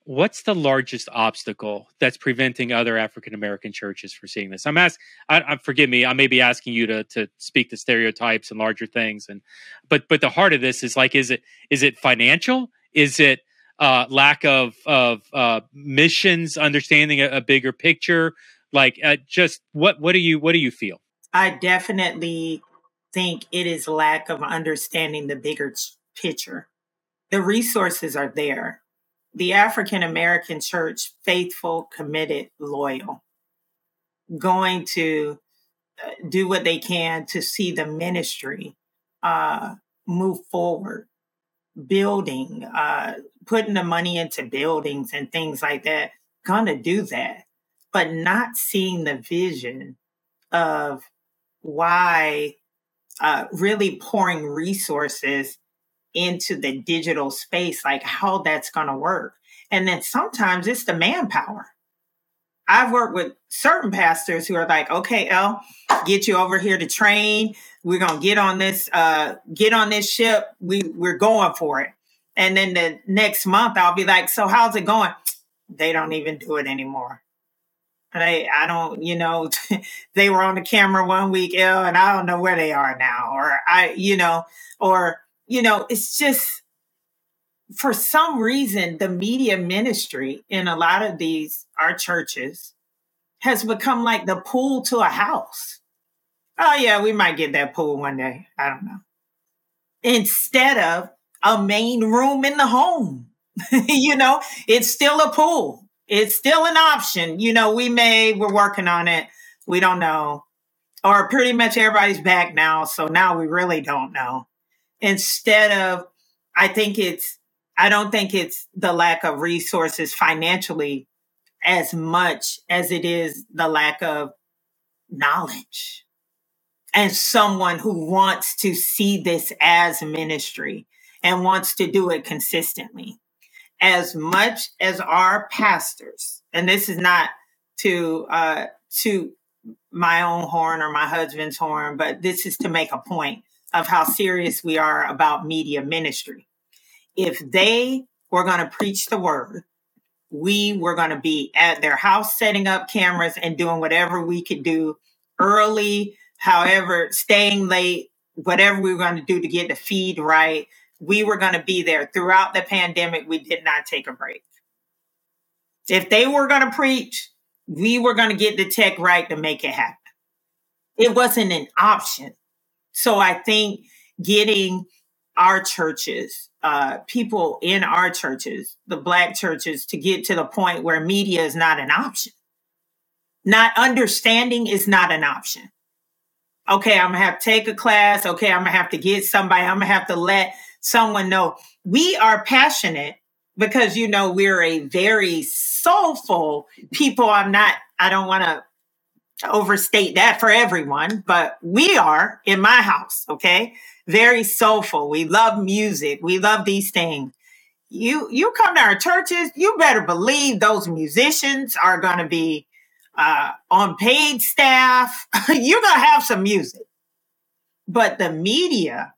what's the largest obstacle that's preventing other African American churches from seeing this? I'm asking. I, I, forgive me. I may be asking you to to speak to stereotypes and larger things, and but but the heart of this is like, is it is it financial? Is it uh, lack of of uh, missions, understanding a, a bigger picture? Like, uh, just what what do you what do you feel? I definitely think it is lack of understanding the bigger picture. The resources are there. The African American church, faithful, committed, loyal, going to do what they can to see the ministry uh, move forward, building, uh, putting the money into buildings and things like that, going to do that, but not seeing the vision of why uh, really pouring resources into the digital space, like how that's going to work. And then sometimes it's the manpower. I've worked with certain pastors who are like, okay, El, get you over here to train. We're going to get on this, uh, get on this ship. We we're going for it. And then the next month I'll be like, so how's it going? They don't even do it anymore. They, I don't, you know, they were on the camera one week, El, and I don't know where they are now. Or I, you know, or You know, it's just, for some reason, the media ministry in a lot of these, our churches, has become like the pool to a house. Oh, yeah, we might get that pool one day. I don't know. Instead of a main room in the home, you know, it's still a pool. It's still an option. You know, we may, we're working on it. We don't know. Or pretty much everybody's back now. So now we really don't know. Instead of, I think it's, I don't think it's the lack of resources financially as much as it is the lack of knowledge and someone who wants to see this as ministry and wants to do it consistently. As much as our pastors, and this is not to, uh, to my own horn or my husband's horn, but this is to make a point of how serious we are about media ministry. If they were going to preach the word, we were going to be at their house setting up cameras and doing whatever we could do early, however, staying late, whatever we were going to do to get the feed right. We were going to be there throughout the pandemic. We did not take a break. If they were going to preach, we were going to get the tech right to make it happen. It wasn't an option. So I think getting our churches, uh, people in our churches, the Black churches, to get to the point where media is not an option. Not understanding is not an option. Okay, I'm going to have to take a class. Okay, I'm going to have to get somebody. I'm going to have to let someone know. We are passionate because, you know, we're a very soulful people. I'm not, I don't want to overstate that for everyone, but we are in my house, okay? Very soulful. We love music. We love these things. You you come to our churches, you better believe those musicians are going to be uh, on paid staff. You're going to have some music. But the media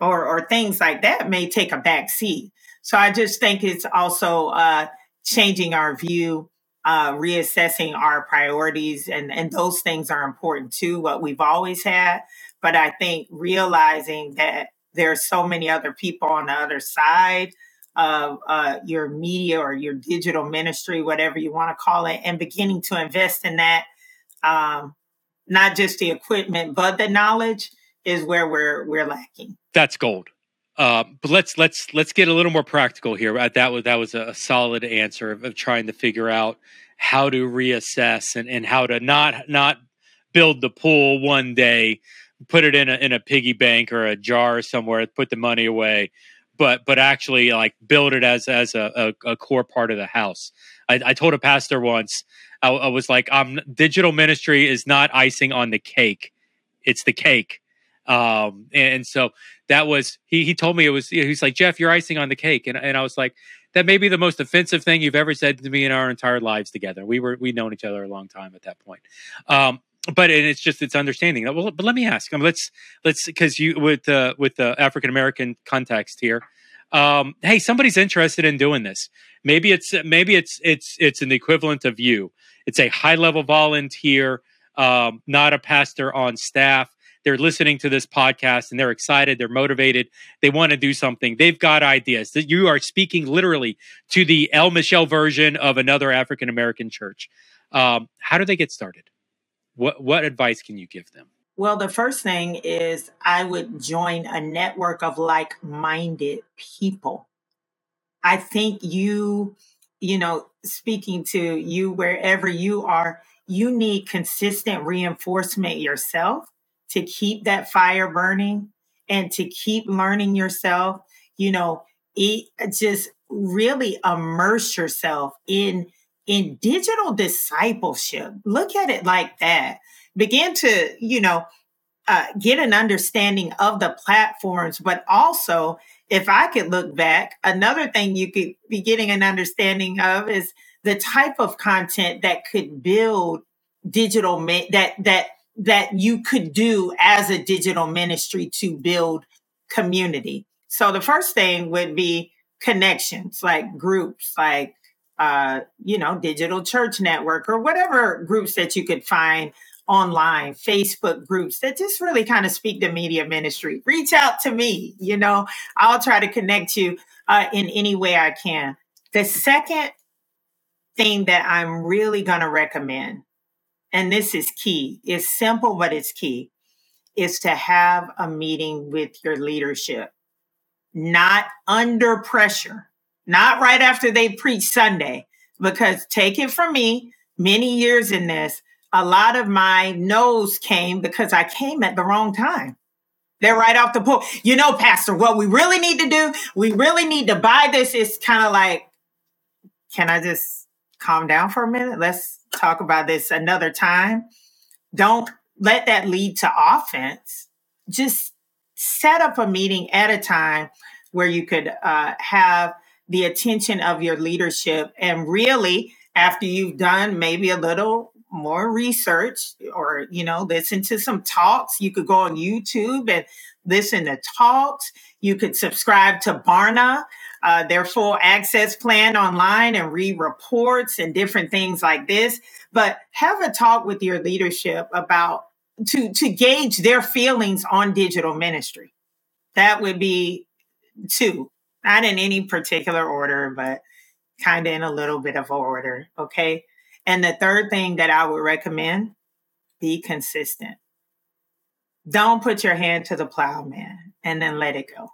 or, or things like that may take a back seat. So I just think it's also uh, changing our view, Uh, reassessing our priorities, and, and those things are important too, what we've always had. But I think realizing that there are so many other people on the other side of uh, your media or your digital ministry, whatever you want to call it, and beginning to invest in that, um, not just the equipment, but the knowledge is where we're we're lacking. That's gold. Uh, but let's let's let's get a little more practical here. That was that was a solid answer of, of trying to figure out how to reassess and, and how to not not build the pool one day, put it in a in a piggy bank or a jar somewhere, put the money away, but but actually like build it as as a, a, a core part of the house. I, I told a pastor once, I, I was like, um, digital ministry is not icing on the cake, it's the cake. Um, and so that was, he he told me it was, he's like, Jeff, you're icing on the cake. And and I was like, that may be the most offensive thing you've ever said to me in our entire lives together. We were, we'd known each other a long time at that point. Um, but and it's just, it's understanding. Well, but let me ask, I mean, let's, let's, cause you, with, uh, with the African-American context here, um, hey, somebody's interested in doing this. Maybe it's, maybe it's, it's, it's an equivalent of you. It's a high level volunteer, um, not a pastor on staff. They're listening to this podcast and they're excited. They're motivated. They want to do something. They've got ideas. That you are speaking literally to the LMichelle version of another African American church. Um, how do they get started? What what advice can you give them? Well, the first thing is I would join a network of like-minded people. I think you, you know, speaking to you wherever you are, you need consistent reinforcement yourself to keep that fire burning and to keep learning yourself. You know, it just really immerse yourself in, in digital discipleship. Look at it like that. Begin to, you know, uh, get an understanding of the platforms, but also, if I could look back, another thing you could be getting an understanding of is the type of content that could build digital, that, that, that you could do as a digital ministry to build community. So the first thing would be connections, like groups, like, uh, you know, Digital Church Network or whatever groups that you could find online, Facebook groups that just really kind of speak to media ministry. Reach out to me, you know, I'll try to connect you uh, in any way I can. The second thing that I'm really going to recommend, and this is key, it's simple, but it's key, is to have a meeting with your leadership, not under pressure, not right after they preach Sunday, because take it from me, many years in this, a lot of my no's came because I came at the wrong time. They're right off the pulpit. You know, Pastor, what we really need to do, we really need to buy this. It's kind of like, can I just calm down for a minute? Let's talk about this another time. Don't let that lead to offense. Just set up a meeting at a time where you could uh, have the attention of your leadership. And really, after you've done maybe a little more research or, you know, listen to some talks, you could go on YouTube and listen to talks. You could subscribe to Barna, uh, their full access plan online, and read reports and different things like this. But have a talk with your leadership about to, to gauge their feelings on digital ministry. That would be two, not in any particular order, but kind of in a little bit of order. Okay. And the third thing that I would recommend, be consistent. Don't put your hand to the plow, man, and then let it go.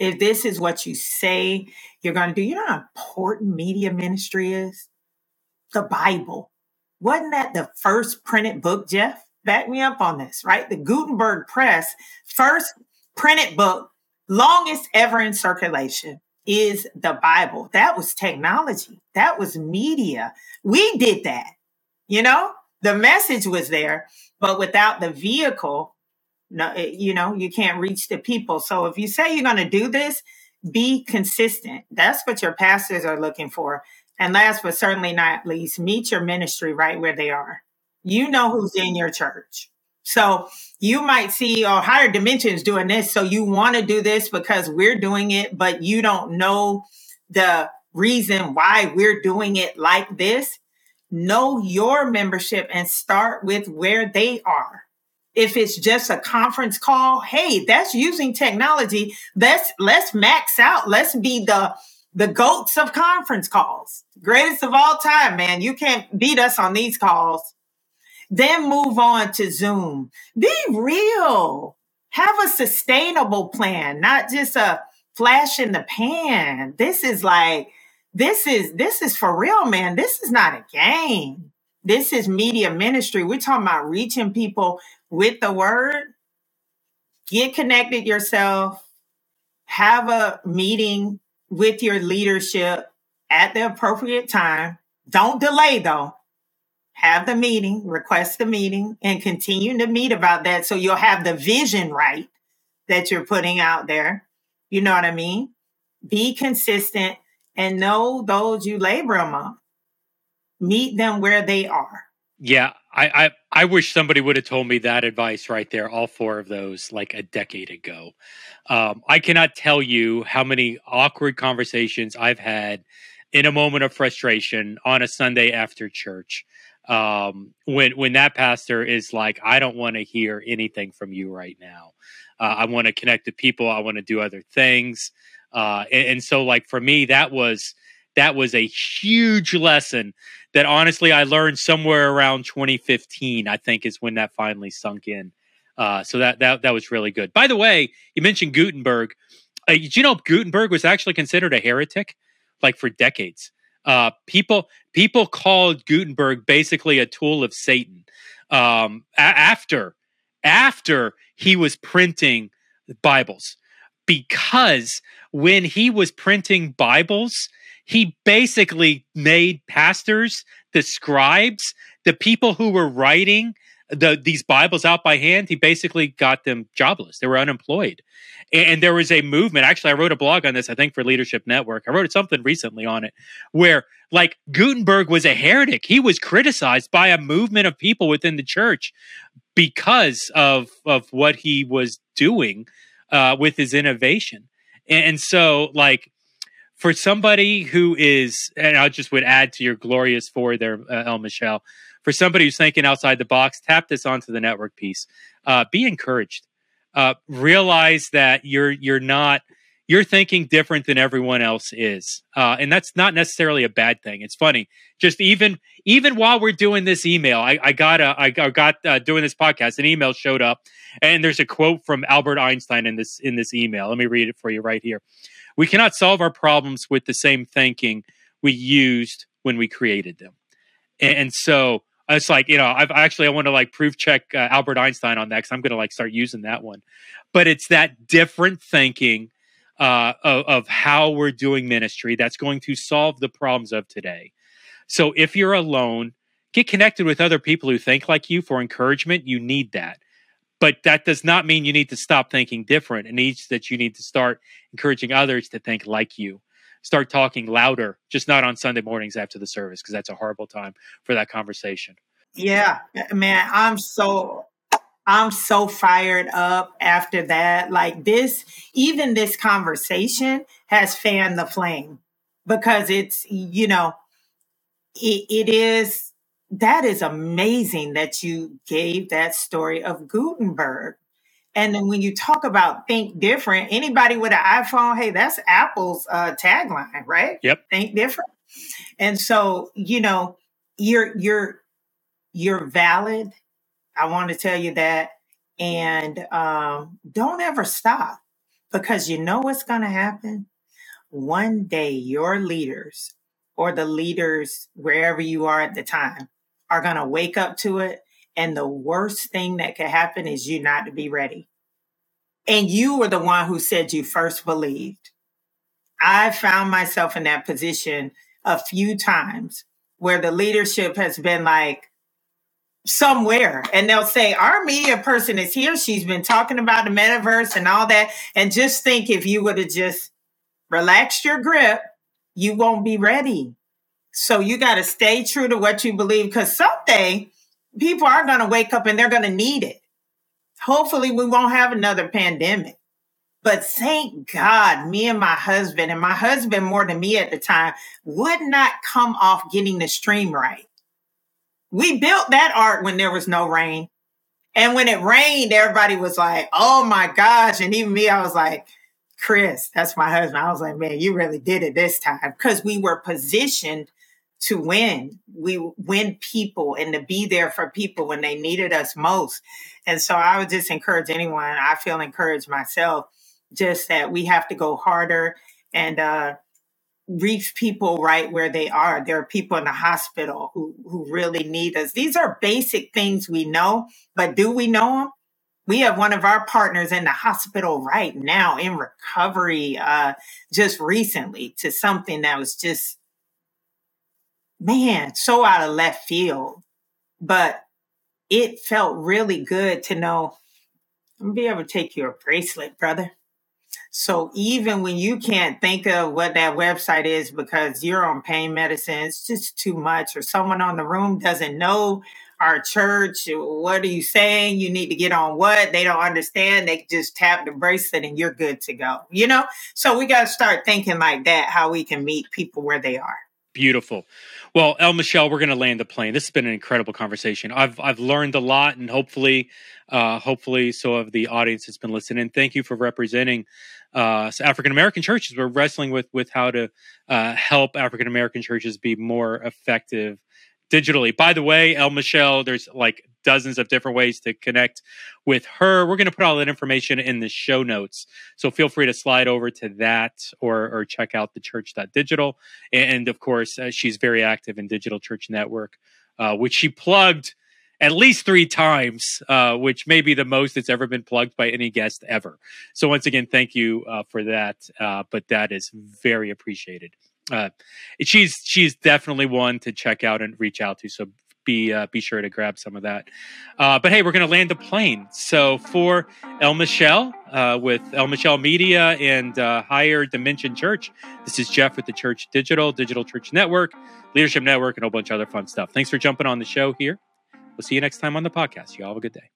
If this is what you say you're going to do, you know how important media ministry is? The Bible. Wasn't that the first printed book, Jeff? Back me up on this, right? The Gutenberg Press, first printed book, longest ever in circulation, is the Bible. That was technology. That was media. We did that. You know, the message was there, but without the vehicle, no, you know, you can't reach the people. So if you say you're going to do this, be consistent. That's what your pastors are looking for. And last but certainly not least, meet your ministry right where they are. You know who's in your church. So you might see, oh, Higher Dimensions doing this. So you want to do this because we're doing it, but you don't know the reason why we're doing it like this. Know your membership and start with where they are. If it's just a conference call, hey, that's using technology. Let's let's max out. Let's be the the goats of conference calls. Greatest of all time, man. You can't beat us on these calls. Then move on to Zoom. Be real. Have a sustainable plan, not just a flash in the pan. This is like, this is, this is for real, man. This is not a game. This is media ministry. We're talking about reaching people with the word. Get connected yourself. Have a meeting with your leadership at the appropriate time. Don't delay though. have the meeting, request the meeting, and continue to meet about that. So you'll have the vision right that you're putting out there. You know what I mean? Be consistent and know those you labor among. Meet them where they are. Yeah, I, I I wish somebody would have told me that advice right there, all four of those, like a decade ago. Um, I cannot tell you how many awkward conversations I've had in a moment of frustration on a Sunday after church. Um, when when that pastor is like, I don't want to hear anything from you right now. Uh, I want to connect to people. I want to do other things. Uh, and, and so, like, for me, that was that was a huge lesson that honestly I learned somewhere around twenty fifteen, I think, is when that finally sunk in. Uh, so that that that was really good. By the way, you mentioned Gutenberg. Uh, did you know Gutenberg was actually considered a heretic, like, for decades? Uh, people people called Gutenberg basically a tool of Satan. Um, a- after after he was printing Bibles, because when he was printing Bibles, he basically made pastors, the scribes, the people who were writing the, these Bibles out by hand, he basically got them jobless. They were unemployed. And, and there was a movement. Actually, I wrote a blog on this, I think, for Leadership Network. I wrote something recently on it where, like, Gutenberg was a heretic. He was criticized by a movement of people within the church because of, of what he was doing uh, with his innovation. And, and so, like, for somebody who is, and I just would add to your glorious four there, uh, LMichelle, for somebody who's thinking outside the box, tap this onto the network piece. Uh, be encouraged. Uh, realize that you're you're not you're thinking different than everyone else is, uh, and that's not necessarily a bad thing. It's funny. Just even even while we're doing this email, I, I got a I got uh, doing this podcast. An email showed up, and there's a quote from Albert Einstein in this in this email. Let me read it for you right here. We cannot solve our problems with the same thinking we used when we created them. And, and so it's like, you know, I've actually, I want to like proof check uh, Albert Einstein on that, because I'm going to like start using that one. But it's that different thinking uh, of, of how we're doing ministry that's going to solve the problems of today. So if you're alone, get connected with other people who think like you for encouragement. You need that. But that does not mean you need to stop thinking different. It means that you need to start encouraging others to think like you. Start talking louder, just not on Sunday mornings after the service, because that's a horrible time for that conversation. Yeah, man, I'm so I'm so fired up after that. Like this, even this conversation has fanned the flame, because it's, you know, it, it is. That is amazing that you gave that story of Gutenberg. And then when you talk about think different, anybody with an iPhone, hey, that's Apple's uh, tagline, right? Yep. Think different. And so, you know, you're you're you're valid. I want to tell you that. And um, don't ever stop, because you know what's going to happen. One day, your leaders or the leaders, wherever you are at the time, are going to wake up to it. And the worst thing that could happen is you not to be ready. And you were the one who said you first believed. I found myself in that position a few times where the leadership has been like somewhere, and they'll say, our media person is here. She's been talking about the metaverse and all that. And just think, if you would have just relaxed your grip, you won't be ready. So you got to stay true to what you believe, because someday people are going to wake up and they're going to need it. Hopefully we won't have another pandemic. But thank God, me and my husband, and my husband more than me at the time, would not come off getting the stream right. We built that art when there was no rain. And when it rained, everybody was like, oh my gosh. And even me, I was like, Chris, that's my husband. I was like, man, you really did it this time, because we were positioned to win. We win people and to be there for people when they needed us most. And so I would just encourage anyone. I feel encouraged myself, just that we have to go harder and uh, reach people right where they are. There are people in the hospital who, who really need us. These are basic things we know, but do we know them? We have one of our partners in the hospital right now in recovery uh, just recently to something that was just, man, so out of left field. but it felt really good to know I'm gonna be able to take your bracelet, brother. So even when you can't think of what that website is because you're on pain medicine, it's just too much, or someone on the room doesn't know our church. What are you saying? You need to get on what? They don't understand. They just tap the bracelet and you're good to go, you know? So we got to start thinking like that, how we can meet people where they are. Beautiful. Well, LMichelle, we're going to land the plane. This has been an incredible conversation. I've I've learned a lot, and hopefully, uh, hopefully, so have the audience that's been listening. Thank you for representing uh, African American churches. We're wrestling with with how to uh, help African American churches be more effective digitally. By the way, LMichelle, there's like dozens of different ways to connect with her. We're going to put all that information in the show notes, so feel free to slide over to that, or or check out the church dot digital. And of course, uh, she's very active in Digital Church Network, uh, which she plugged at least three times, uh, which may be the most it's ever been plugged by any guest ever. So once again, thank you uh, for that. Uh, but that is very appreciated. Uh, she's she's definitely one to check out and reach out to. So be uh, be sure to grab some of that. Uh, but hey, we're going to land the plane. So for LMichelle uh, with LMichelle Media and uh, Higher Dimension Church, this is Jeff with the Church Digital, Digital Church Network, Leadership Network, and a whole bunch of other fun stuff. Thanks for jumping on the show here. We'll see you next time on the podcast. You all have a good day.